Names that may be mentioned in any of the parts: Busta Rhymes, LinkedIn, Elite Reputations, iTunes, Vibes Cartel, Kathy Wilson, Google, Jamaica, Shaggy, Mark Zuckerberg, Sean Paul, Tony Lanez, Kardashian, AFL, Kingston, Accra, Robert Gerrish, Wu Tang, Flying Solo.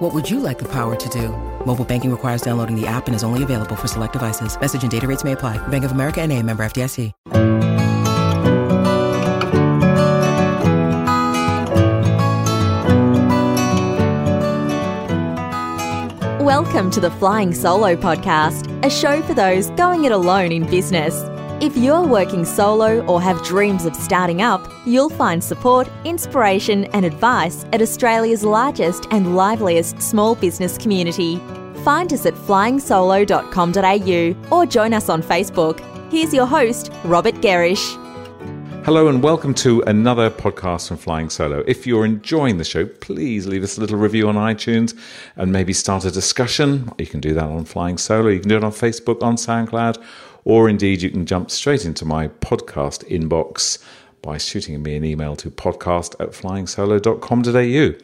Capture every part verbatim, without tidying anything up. What would you like the power to do? Mobile banking requires downloading the app and is only available for select devices. Message and data rates may apply. Bank of America N A, member F D I C. Welcome to the Flying Solo podcast, a show for those going it alone in business. If you're working solo or have dreams of starting up, you'll find support, inspiration and advice at Australia's largest and liveliest small business community. Find us at flying solo dot com dot a u or join us on Facebook. Here's your host, Robert Gerrish. Hello and welcome to another podcast from Flying Solo. If you're enjoying the show, please leave us a little review on iTunes and maybe start a discussion. You can do that on Flying Solo. You can do it on Facebook, on SoundCloud, or indeed you can jump straight into my podcast inbox by shooting me an email to podcast at flying solo dot com dot a u.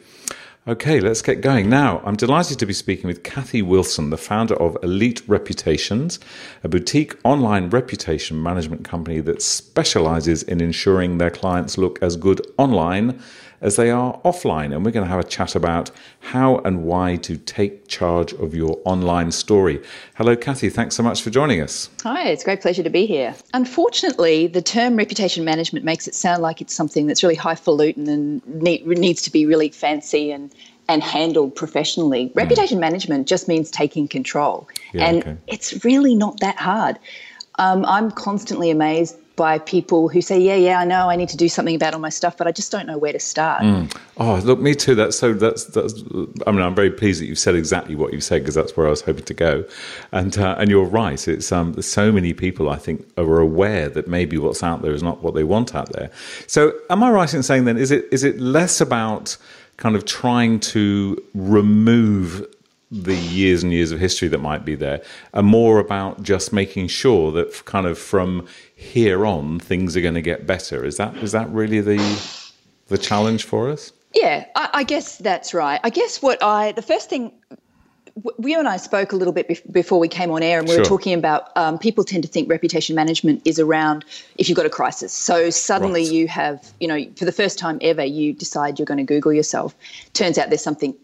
Okay, let's get going. Now, I'm delighted to be speaking with Kathy Wilson, the founder of Elite Reputations, a boutique online reputation management company that specializes in ensuring their clients look as good online as they are offline. And we're going to have a chat about how and why to take charge of your online story. Hello, Kathy. Thanks so much for joining us. Hi, it's a great pleasure to be here. Unfortunately, the term reputation management makes it sound like it's something that's really highfalutin and need, needs to be really fancy and, and handled professionally. Reputation mm. management just means taking control. Yeah, and okay. It's really not that hard. Um, I'm constantly amazed by people who say, yeah, yeah, I know I need to do something about all my stuff, but I just don't know where to start. Mm. Oh, look, me too. That's so, that's, that's, I mean, I'm very pleased that you've said exactly what you've said, because that's where I was hoping to go. And uh, and you're right. It's um, so many people, I think, are aware that maybe what's out there is not what they want out there. So am I right in saying then, is it is it less about kind of trying to remove the years and years of history that might be there, and more about just making sure that kind of from here on things are going to get better? Is that is that really the the challenge for us? Yeah, I, I guess that's right. I guess what I the first thing we and I spoke a little bit bef- before we came on air, and we sure. were talking about um, people tend to think reputation management is around if you've got a crisis. So suddenly right. you have, you know, for the first time ever, you decide you're going to Google yourself. Turns out there's something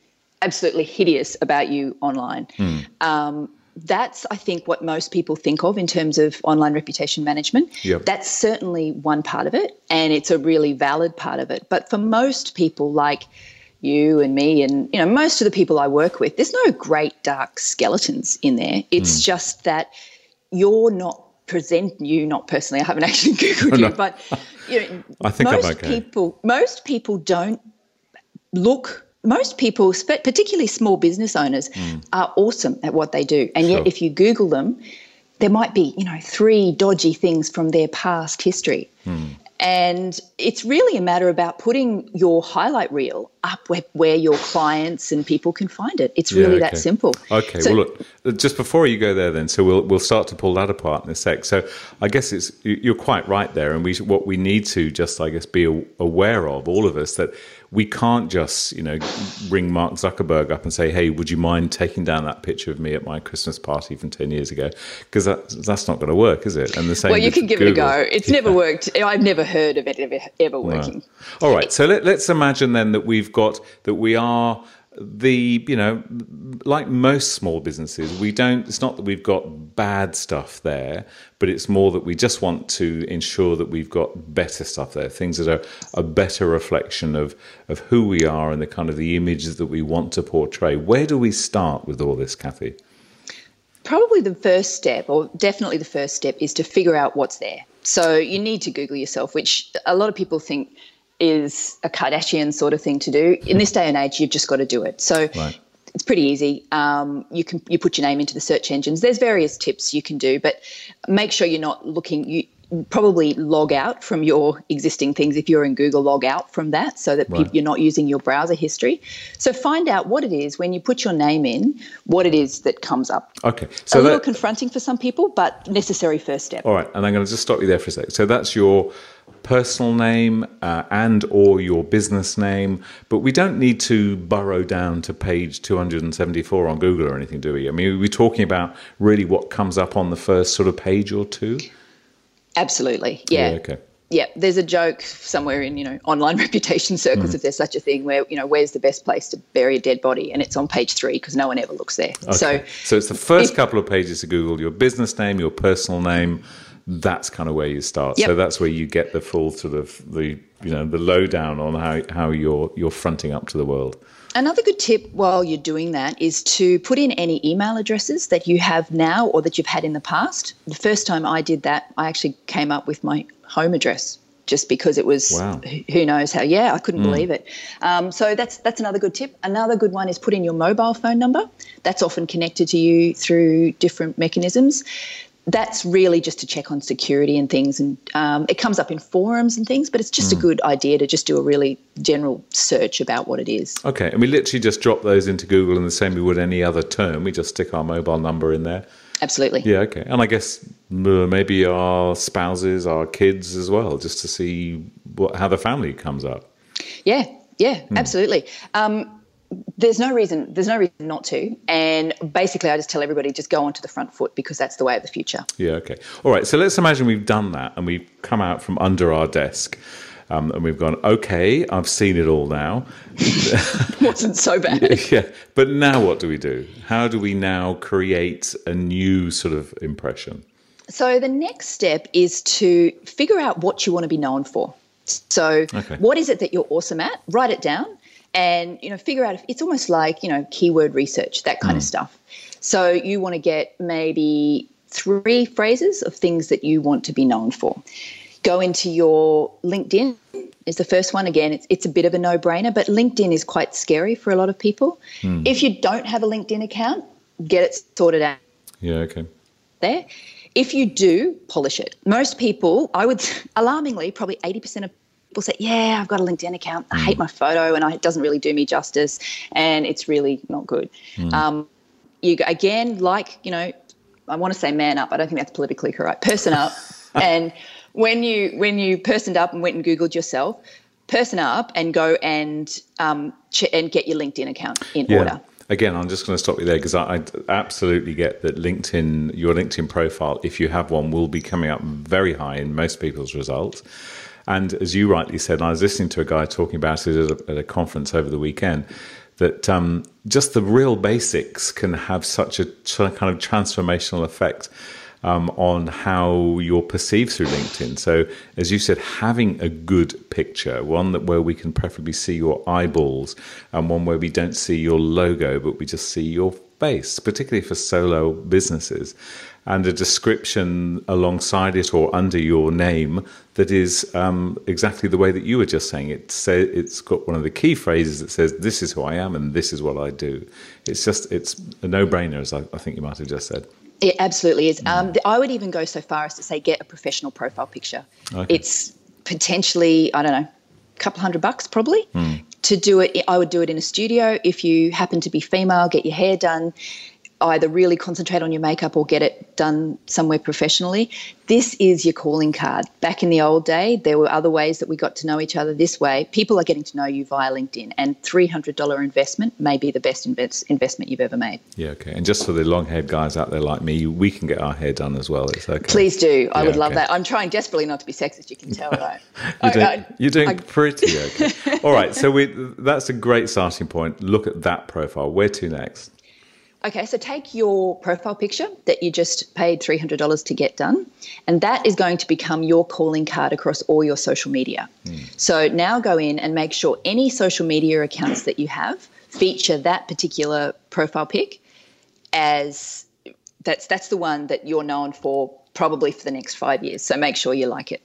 absolutely hideous about you online. Mm. Um, that's, I think, what most people think of in terms of online reputation management. Yep. That's certainly one part of it, and it's a really valid part of it. But for most people like you and me and, you know, most of the people I work with, there's no great dark skeletons in there. It's mm. just that you're not present you, not personally, I haven't actually Googled oh, no. you, but you know, I think most, I'm okay. people, most people don't look Most people, particularly small business owners, mm. are awesome at what they do. And yet sure. if you Google them, there might be, you know, three dodgy things from their past history. Mm. And it's really a matter about putting your highlight reel up where, where your clients and people can find it. It's really yeah, okay. that simple. Okay, so, well, look, just before you go there then, so we'll we'll start to pull that apart in a sec. So I guess it's you're quite right there, and we what we need to just, I guess, be aware of, all of us, that we can't just, you know, ring Mark Zuckerberg up and say, hey, would you mind taking down that picture of me at my Christmas party from ten years ago? Because that, that's not going to work, is it? And the same Well, you can give Google. It a go. It's yeah. never worked. I've never heard of it ever, ever working. Right. All right, so let, let's imagine then that we've got that we are the, you know, like most small businesses, we don't, it's not that we've got bad stuff there, but it's more that we just want to ensure that we've got better stuff there, things that are a better reflection of, of who we are and the kind of the images that we want to portray. Where do we start with all this, Kathy? Probably the first step, or definitely the first step, is to figure out what's there. So you need to Google yourself, which a lot of people think is a Kardashian sort of thing to do. In this day and age, you've just got to do it. So right. it's pretty easy. Um, you can you put your name into the search engines. There's various tips you can do, but make sure you're not looking. You, probably log out from your existing things. If you're in Google, log out from that so that right. you're not using your browser history. So find out what it is when you put your name in, what it is that comes up. Okay. So a that, little confronting for some people, but necessary first step. All right. And I'm going to just stop you there for a sec. So that's your personal name uh, and or your business name, but we don't need to burrow down to page two hundred seventy-four on Google or anything, do we? I mean, we're talking about really what comes up on the first sort of page or two? Absolutely, yeah. Yeah, okay. Yeah, there's a joke somewhere in, you know, online reputation circles, mm. if there's such a thing, where, you know, where's the best place to bury a dead body? And it's on page three because no one ever looks there. Okay. So, so it's the first if, couple of pages to Google, your business name, your personal name, that's kind of where you start. Yep. So that's where you get the full sort of the, you know, the lowdown on how, how you're you're fronting up to the world. Another good tip while you're doing that is to put in any email addresses that you have now or that you've had in the past. The first time I did that, I actually came up with my home address just because it was, wow. who knows how, yeah, I couldn't mm. believe it. Um, so that's that's another good tip. Another good one is put in your mobile phone number. That's often connected to you through different mechanisms. That's really just to check on security and things, and um, it comes up in forums and things, but it's just mm. a good idea to just do a really general search about what it is. Okay, and we literally just drop those into Google in the same we would any other term. We just stick our mobile number in there. Absolutely. Yeah, okay. And I guess maybe our spouses, our kids as well, just to see what, how the family comes up. Yeah, yeah, mm. absolutely. Um There's no reason. There's no reason not to. And basically, I just tell everybody just go onto the front foot because that's the way of the future. Yeah. Okay. All right. So let's imagine we've done that and we've come out from under our desk, um, and we've gone, okay, I've seen it all now. Wasn't so bad. Yeah, yeah. But now what do we do? How do we now create a new sort of impression? So the next step is to figure out what you want to be known for. So okay. what is it that you're awesome at? Write it down. And, you know, figure out if it's almost like, you know, keyword research, that kind mm. of stuff. So you want to get maybe three phrases of things that you want to be known for. Go into your LinkedIn is the first one. Again, it's, it's a bit of a no-brainer, but LinkedIn is quite scary for a lot of people. Mm. If you don't have a LinkedIn account, get it sorted out. Yeah, okay. There. If you do, polish it. Most people, I would, alarmingly, probably eighty percent of people say, yeah, I've got a LinkedIn account. I hate my photo and I, it doesn't really do me justice and it's really not good. Mm. Um, you again, like, you know, I want to say man up. I don't think that's politically correct. Person up. And when you when you personed up and went and Googled yourself, person up and go and, um, ch- and get your LinkedIn account in yeah. order. Again, I'm just going to stop you there because I, I absolutely get that LinkedIn, your LinkedIn profile, if you have one, will be coming up very high in most people's results. And as you rightly said, and I was listening to a guy talking about it at a, at a conference over the weekend, that um, just the real basics can have such a tra- kind of transformational effect um, on how you're perceived through LinkedIn. So as you said, having a good picture, one that where we can preferably see your eyeballs and one where we don't see your logo, but we just see your face, particularly for solo businesses. And a description alongside it or under your name that is um, exactly the way that you were just saying. It say, it's got one of the key phrases that says, this is who I am and this is what I do. It's just, it's a no-brainer, as I, I think you might have just said. It absolutely is. Mm. Um, I would even go so far as to say get a professional profile picture. Okay. It's potentially, I don't know, a couple hundred bucks probably. Mm. To do it, I would do it in a studio. If you happen to be female, get your hair done. Either really concentrate on your makeup or get it done somewhere professionally. This is your calling card. Back in the old day, there were other ways that we got to know each other this way. People are getting to know you via LinkedIn, and three hundred dollars investment may be the best invest- investment you've ever made. Yeah, okay. And just for the long-haired guys out there like me, we can get our hair done as well. It's okay. Please do. I yeah, would love okay. that. I'm trying desperately not to be sexist, you can tell, though. you're, doing, I, I, you're doing I, pretty okay. All right, so we, that's a great starting point. Look at that profile. Where to next? Okay, so take your profile picture that you just paid three hundred dollars to get done, and that is going to become your calling card across all your social media. Mm. So now go in and make sure any social media accounts that you have feature that particular profile pic as that's that's the one that you're known for probably for the next five years. So make sure you like it.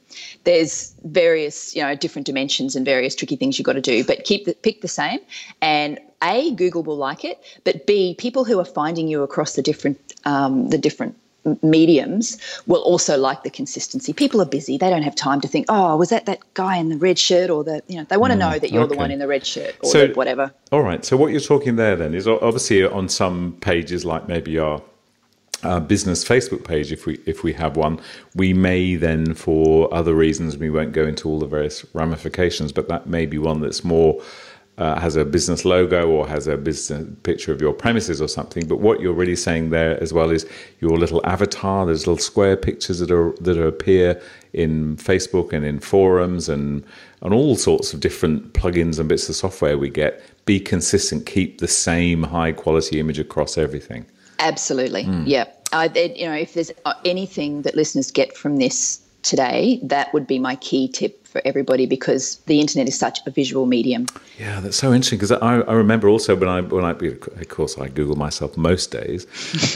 There's various, you know, different dimensions and various tricky things you've got to do, but keep the, pick the same and A, Google will like it, but B, people who are finding you across the different um, the different mediums will also like the consistency. People are busy. They don't have time to think, oh, was that that guy in the red shirt or the, you know, they want to mm, know that you're okay. the one in the red shirt or so, whatever. All right. So what you're talking there then is obviously on some pages, like maybe our uh, business Facebook page, if we, if we have one, we may then for other reasons, we won't go into all the various ramifications, but that may be one that's more Uh, has a business logo or has a business picture of your premises or something. But what you're really saying there as well is your little avatar, those little square pictures that are that appear in Facebook and in forums and on all sorts of different plugins and bits of software we get. Be consistent, keep the same high quality image across everything. Absolutely, mm. yeah. I, you know, if there's anything that listeners get from this today, that would be my key tip for everybody, because the internet is such a visual medium. Yeah, that's so interesting, because I, I remember also when I when I of course I Google myself most days.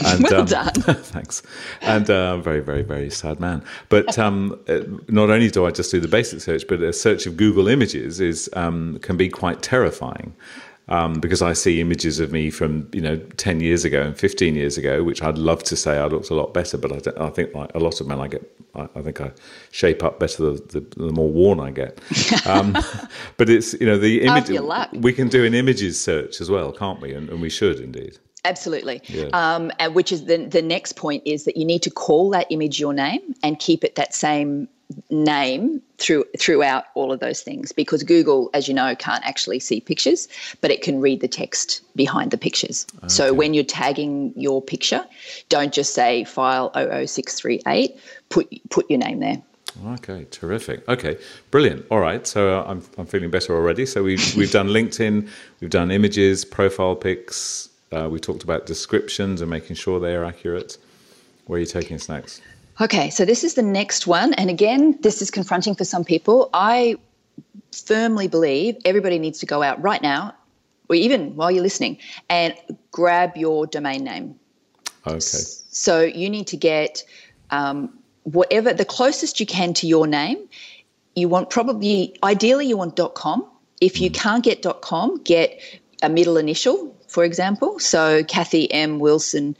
And, well um, done. Thanks. And uh, I'm very very very sad man. But um, not only do I just do the basic search, but a search of Google images is um, can be quite terrifying. Um, because I see images of me from, you know, ten years ago and fifteen years ago, which I'd love to say I looked a lot better, but I, don't, I think like a lot of men, I get, I, I think I shape up better the, the, the more worn I get. Um, but it's, you know, the image, we can do an images search as well, can't we? And, and we should indeed. Absolutely. Yeah. Um, and which is the, the next point is that you need to call that image your name and keep it that same name through throughout all of those things, because Google, as you know, can't actually see pictures, but it can read the text behind the pictures. Okay. So when you're tagging your picture, don't just say file zero zero six three eight, put put your name there. Okay, terrific. Okay, brilliant. All right, so uh, I'm I'm feeling better already. So we've we've done LinkedIn, we've done images, profile pics, uh, we talked about descriptions and making sure they are accurate. Where are you taking us next? Okay, so this is the next one. And again, this is confronting for some people. I firmly believe everybody needs to go out right now, or even while you're listening, and grab your domain name. Okay. So you need to get um, whatever, the closest you can to your name. You want probably, ideally you want .com. If you mm. can't get .com, get a middle initial, for example. So Kathy M. Wilson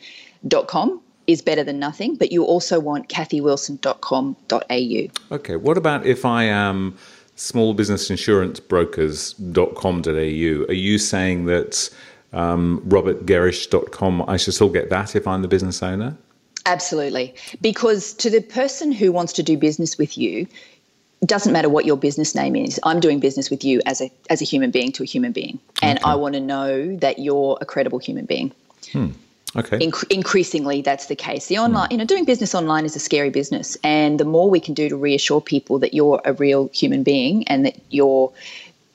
dot com is better than nothing, but you also want kathy wilson dot com dot a u. Okay, what about if I am small business insurance brokers dot com dot a u? Are you saying that um, robert gerrish dot com, I should still get that if I'm the business owner? Absolutely, because to the person who wants to do business with you, it doesn't matter what your business name is. I'm doing business with you as a as a human being to a human being, and okay. I want to know that you're a credible human being. Hmm. Okay. In- increasingly, that's the case. The online, mm. you know, doing business online is a scary business, and the more we can do to reassure people that you're a real human being and that you're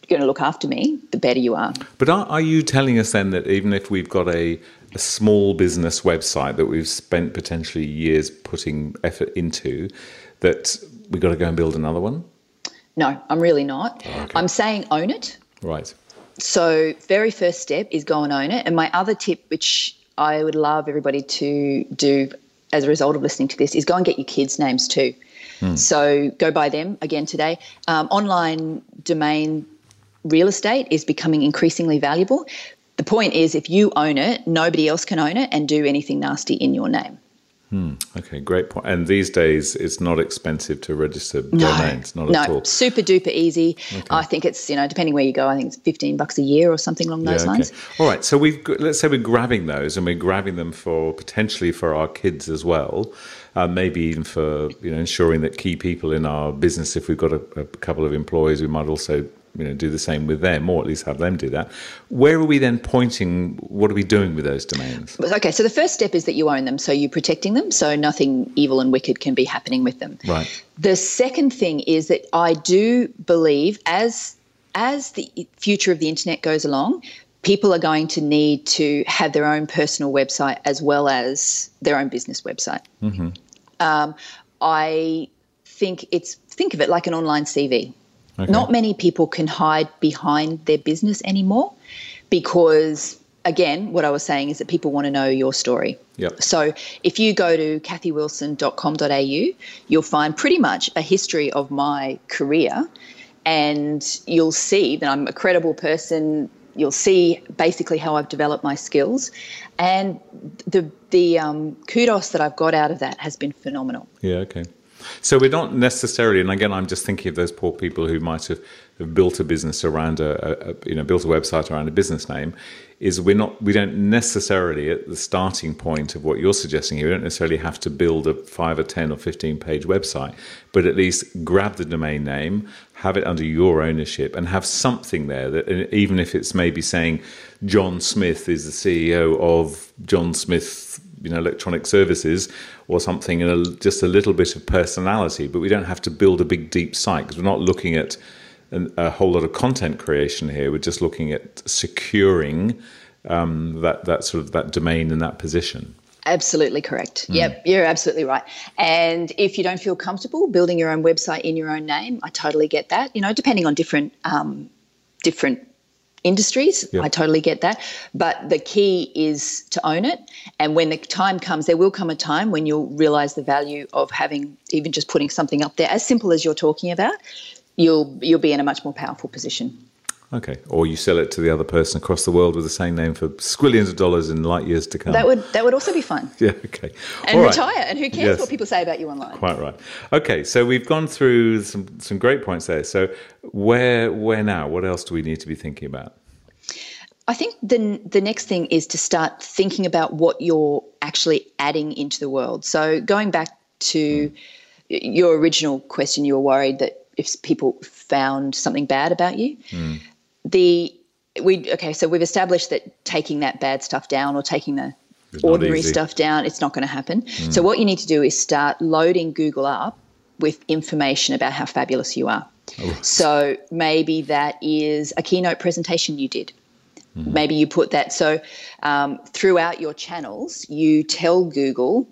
going to look after me, the better you are. But are, are you telling us then that even if we've got a, a small business website that we've spent potentially years putting effort into, that we've got to go and build another one? No, I'm really not. Oh, okay. I'm saying own it. Right. So very first step is go and own it. And my other tip, which I would love everybody to do as a result of listening to this, is go and get your kids' names too. Mm. So go buy them again today. Um, online domain real estate is becoming increasingly valuable. The point is, if you own it, nobody else can own it and do anything nasty in your name. Hmm. Okay, great point. And these days, it's not expensive to register domains, no, not no, at all. Super duper easy. Okay. I think it's, you know, depending where you go, I think it's fifteen bucks a year or something along those yeah, okay. lines. All right. So we've let's say we're grabbing those, and we're grabbing them for potentially for our kids as well, uh, maybe even for, you know, ensuring that key people in our business, if we've got a, a couple of employees, we might also, you know, do the same with them, or at least have them do that. Where are we then pointing? What are we doing with those domains? Okay, so the first step is that you own them, so you're protecting them, so nothing evil and wicked can be happening with them. Right. The second thing is that I do believe as as the future of the internet goes along, people are going to need to have their own personal website as well as their own business website. Mm-hmm. Um, I think it's think of it like an online C V. Okay. Not many people can hide behind their business anymore because, again, what I was saying is that people want to know your story. Yep. So if you go to kathy wilson dot com dot a u, you'll find pretty much a history of my career, and you'll see that I'm a credible person, you'll see basically how I've developed my skills, and the the um, kudos that I've got out of that has been phenomenal. Yeah, okay. So we're not necessarily, and again, I'm just thinking of those poor people who might have, have built a business around a, a, you know, built a website around a business name. Is we're not, we don't necessarily at the starting point of what you're suggesting here, we don't necessarily have to build a five or ten or fifteen page website, but at least grab the domain name, have it under your ownership, and have something there that, even if it's maybe saying John Smith is the C E O of John Smith, you know, electronic services or something, and a, just a little bit of personality. But we don't have to build a big deep site, because we're not looking at an, a whole lot of content creation here. We're just looking at securing um, that that sort of that domain and that position. Absolutely correct. Mm. Yep, you're absolutely right. And if you don't feel comfortable building your own website in your own name, I totally get that. You know, depending on different um, different. industries, yep. I totally get that. But the key is to own it. And when the time comes, there will come a time when you'll realize the value of having, even just putting something up there, as simple as you're talking about, you'll you'll be in a much more powerful position. Okay. Or you sell it to the other person across the world with the same name for squillions of dollars in light years to come. That would that would also be fun. Yeah, okay. And all retire. Right. And who cares yes. what people say about you online? Quite right. Okay, so we've gone through some, some great points there. So where where now? What else do we need to be thinking about? I think the the next thing is to start thinking about what you're actually adding into the world. So going back to mm. your original question, you were worried that if people found something bad about you. Mm. The we okay, so we've established that taking that bad stuff down or taking the it's ordinary stuff down, it's not going to happen. Mm. So what you need to do is start loading Google up with information about how fabulous you are. Oh. So maybe that is a keynote presentation you did. Mm. Maybe you put that. So um, throughout your channels, you tell Google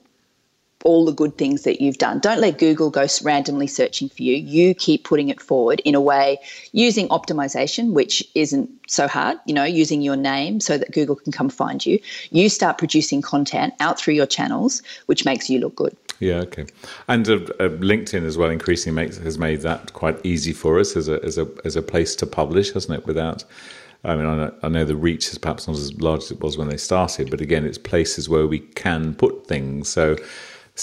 all the good things that you've done. Don't let Google go randomly searching for you. You keep putting it forward in a way using optimization, which isn't so hard, you know, using your name so that Google can come find you. You start producing content out through your channels, which makes you look good. Yeah, okay. And uh, uh, LinkedIn as well increasingly makes, has made that quite easy for us as a, as a, as a place to publish, hasn't it, without... I mean, I know, I know the reach is perhaps not as large as it was when they started, but again, it's places where we can put things. So...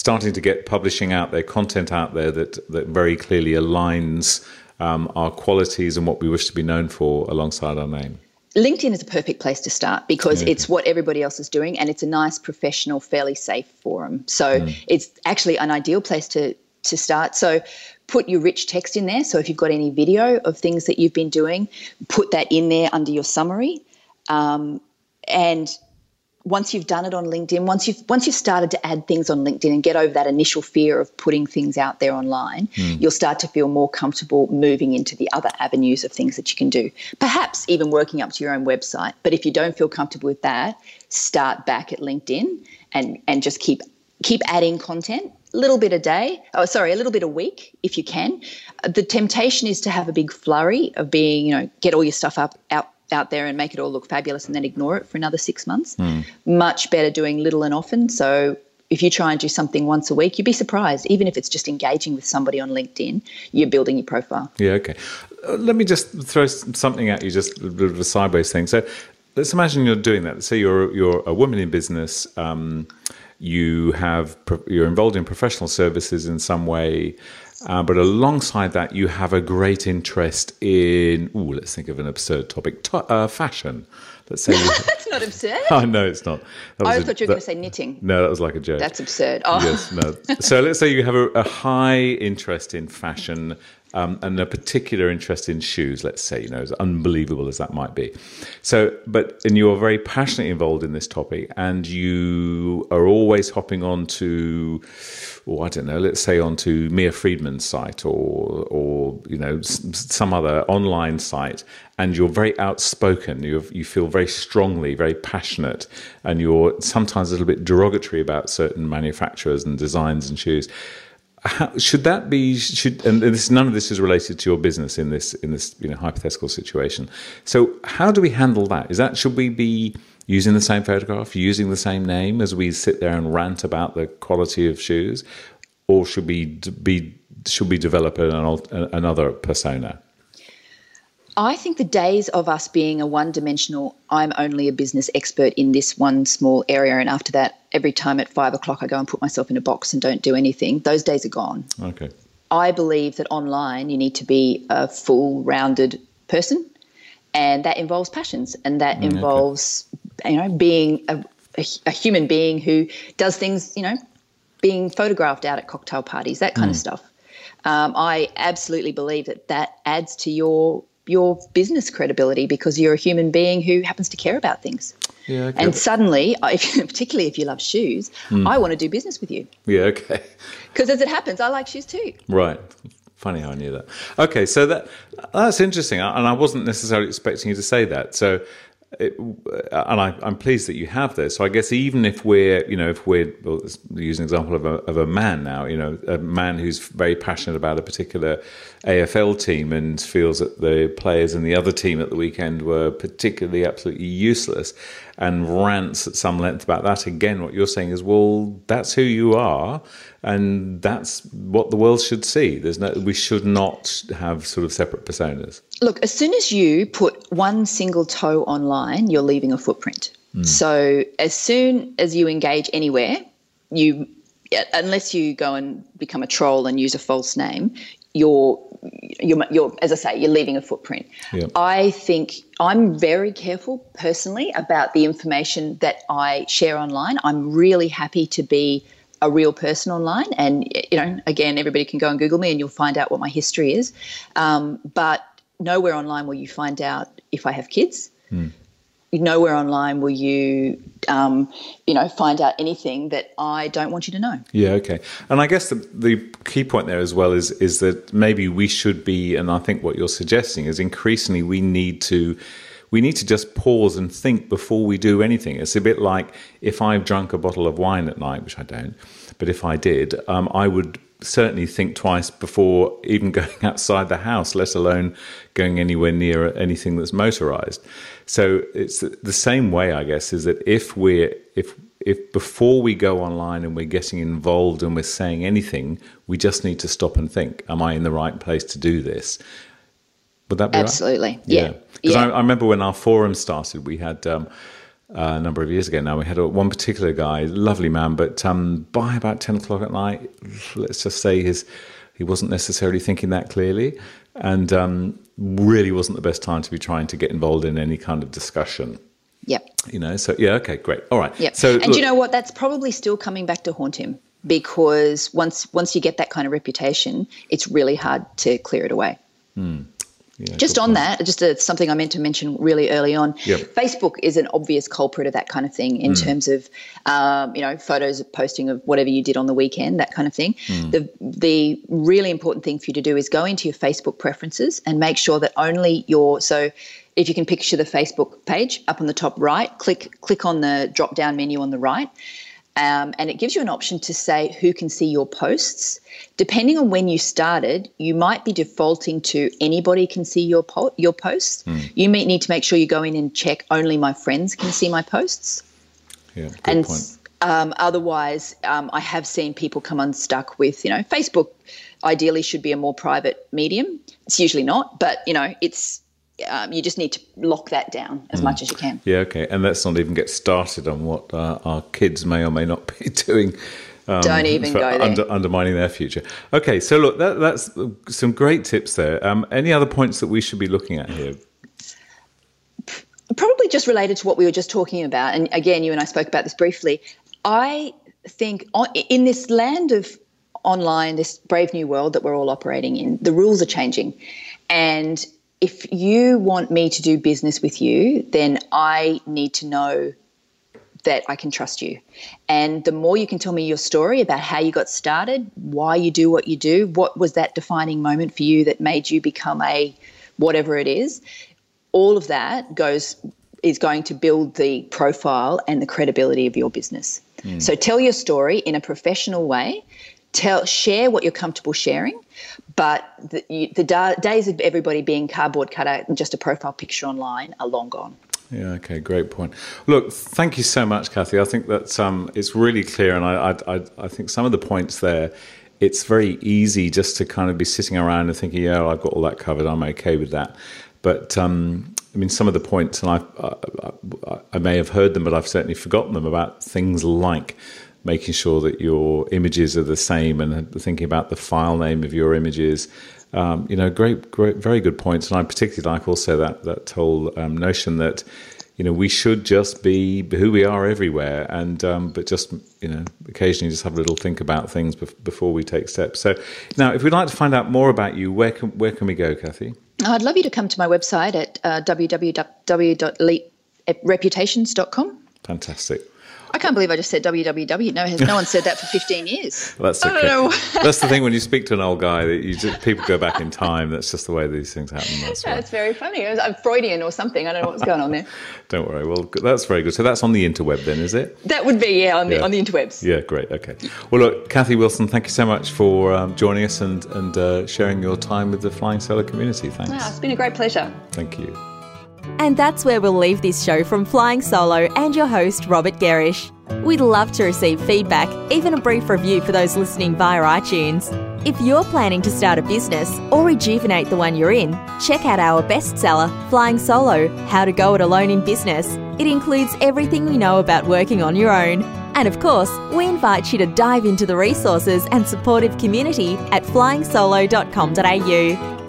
starting to get publishing out there, content out there that, that very clearly aligns um, our qualities and what we wish to be known for alongside our name. LinkedIn is a perfect place to start because yeah. it's what everybody else is doing, and it's a nice, professional, fairly safe forum. So mm. it's actually an ideal place to, to start. So put your rich text in there. So if you've got any video of things that you've been doing, put that in there under your summary. Um, and... Once you've done it on LinkedIn, once you've once you've started to add things on LinkedIn and get over that initial fear of putting things out there online, mm. you'll start to feel more comfortable moving into the other avenues of things that you can do, perhaps even working up to your own website. But if you don't feel comfortable with that, start back at LinkedIn and, and just keep keep adding content, a little bit a day, oh, sorry, a little bit a week if you can. The temptation is to have a big flurry of being, you know, get all your stuff up out out there and make it all look fabulous and then ignore it for another six months. Mm. Much better doing little and often. So if you try and do something once a week, you'd be surprised. Even if it's just engaging with somebody on LinkedIn, you're building your profile. Yeah, okay. Uh, let me just throw something at you, just a bit of a sideways thing. So let's imagine you're doing that. Say you're you're a woman in business. Um, you have you're involved in professional services in some way. Uh, but alongside that, you have a great interest in, ooh, let's think of an absurd topic, to- uh, fashion. Let's say that's not absurd. Oh, no, it's not. I thought a, you were going to say knitting. No, that was like a joke. That's absurd. Oh. Yes, no. So let's say you have a, a high interest in fashion um, and a particular interest in shoes, let's say, you know, as unbelievable as that might be. So, but, and you're very passionately involved in this topic, and you are always hopping on to, or oh, I don't know, let's say onto Mia Friedman's site or, or you know, some other online site, and you're very outspoken, you you feel very strongly, very passionate, and you're sometimes a little bit derogatory about certain manufacturers and designs and shoes. How, should that be? Should and this none of this is related to your business in this in this you know hypothetical situation. So how do we handle that? Is that should we be using the same photograph, using the same name as we sit there and rant about the quality of shoes, or should we be should we develop an, another persona? I think the days of us being a one-dimensional, I'm only a business expert in this one small area, and after that, every time at five o'clock I go and put myself in a box and don't do anything, those days are gone. Okay. I believe that online you need to be a full-rounded person, and that involves passions, and that mm, involves okay. you know being a, a, a human being who does things, you know, being photographed out at cocktail parties, that kind mm. of stuff. Um, I absolutely believe that that adds to your your business credibility because you're a human being who happens to care about things. Yeah, okay. And suddenly, if, particularly if you love shoes, mm. I want to do business with you. Yeah, okay. Because as it happens, I like shoes too. Right. Funny how I knew that. Okay, so that that's interesting, and I wasn't necessarily expecting you to say that. So, it, and I, I'm pleased that you have this. So I guess even if we're, you know, if we're well, let's use an example of a, of a man now, you know, a man who's very passionate about a particular A F L team and feels that the players in the other team at the weekend were particularly absolutely useless and rants at some length about that. Again, what you're saying is, well, that's who you are, and that's what the world should see. There's no, we should not have sort of separate personas. Look, as soon as you put one single toe online, you're leaving a footprint. Mm. So as soon as you engage anywhere, you, unless you go and become a troll and use a false name, you're, you're, you're, as I say, you're leaving a footprint. Yep. I think I'm very careful personally about the information that I share online. I'm really happy to be a real person online. And, you know, again, everybody can go and Google me and you'll find out what my history is. Um, but nowhere online will you find out if I have kids. Mm. Nowhere online will you, um, you know, find out anything that I don't want you to know. Yeah, okay. And I guess the, the key point there as well is is that maybe we should be, and I think what you're suggesting is increasingly we need to, we need to just pause and think before we do anything. It's a bit like if I've drunk a bottle of wine at night, which I don't, but if I did, um, I would certainly think twice before even going outside the house, let alone going anywhere near anything that's motorized. So it's the same way, I guess, is that if we're if if before we go online and we're getting involved and we're saying anything, we just need to stop and think, am I in the right place to do this? Would that be absolutely right? Yeah, because yeah. yeah. I, I remember when our forum started, we had um Uh, a number of years ago now, we had a, one particular guy, lovely man, but um, by about ten o'clock at night, let's just say his, he wasn't necessarily thinking that clearly, and um, really wasn't the best time to be trying to get involved in any kind of discussion. Yep. You know, so, yeah, okay, great. All right. Yep. So, and look, you know what? That's probably still coming back to haunt him, because once once you get that kind of reputation, it's really hard to clear it away. Hmm. Yeah, just on point. that, just a, something I meant to mention really early on, yep. Facebook is an obvious culprit of that kind of thing in mm. terms of, um, you know, photos of posting of whatever you did on the weekend, that kind of thing. Mm. The the really important thing for you to do is go into your Facebook preferences and make sure that only your – so if you can picture the Facebook page up on the top right, click click on the drop-down menu on the right. Um, and it gives you an option to say who can see your posts. Depending on when you started, you might be defaulting to anybody can see your po your posts. Mm. You may need to make sure you go in and check only my friends can see my posts. Yeah, good and, point. Um, otherwise, um, I have seen people come unstuck with, you know, Facebook ideally should be a more private medium. It's usually not, but, you know, it's Um, you just need to lock that down as mm. much as you can. Yeah, okay. And let's not even get started on what uh, our kids may or may not be doing. Um, Don't even go there. Under, undermining their future. Okay, so look, that, that's some great tips there. Um, any other points that we should be looking at here? Probably just related to what we were just talking about. And again, you and I spoke about this briefly. I think on, in this land of online, this brave new world that we're all operating in, the rules are changing. And if you want me to do business with you, then I need to know that I can trust you. And the more you can tell me your story about how you got started, why you do what you do, what was that defining moment for you that made you become a whatever it is, all of that goes is going to build the profile and the credibility of your business. Mm. So tell your story in a professional way. Tell, share what you're comfortable sharing, but the, you, the da days of everybody being cardboard cutout and just a profile picture online are long gone. Yeah, okay, great point. Look, thank you so much, Kathy. I think that um, it's really clear, and I, I, I think some of the points there, it's very easy just to kind of be sitting around and thinking, yeah, I've got all that covered, I'm okay with that. But um, I mean, some of the points, and I've, I, I may have heard them, but I've certainly forgotten them, about things like making sure that your images are the same and thinking about the file name of your images. Um, you know, great, great, very good points. And I particularly like also that that whole um, notion that, you know, we should just be who we are everywhere, and um, but just, you know, occasionally just have a little think about things bef- before we take steps. So now, if we'd like to find out more about you, where can where can we go, Kathy? Oh, I'd love you to come to my website at uh, w w w dot elite reputations dot com. Fantastic. I can't believe I just said w w w. No, has no one said that for fifteen years. Well, that's okay. I don't know. That's the thing when you speak to an old guy, that you just, people go back in time. That's just the way these things happen. That's no, it's very funny. It was, I'm Freudian or something. I don't know what's going on there. Don't worry. Well, that's very good. So that's on the interweb then, is it? That would be, yeah, on the, yeah. On the interwebs. Yeah, great. Okay. Well, look, Kathy Wilson, thank you so much for um, joining us and, and uh, sharing your time with the Flying Solo community. Thanks. Wow, it's been a great pleasure. Thank you. And that's where we'll leave this show from Flying Solo and your host, Robert Gerrish. We'd love to receive feedback, even a brief review for those listening via iTunes. If you're planning to start a business or rejuvenate the one you're in, check out our bestseller, Flying Solo, How to Go It Alone in Business. It includes everything we know about working on your own. And of course, we invite you to dive into the resources and supportive community at flying solo dot com dot a u.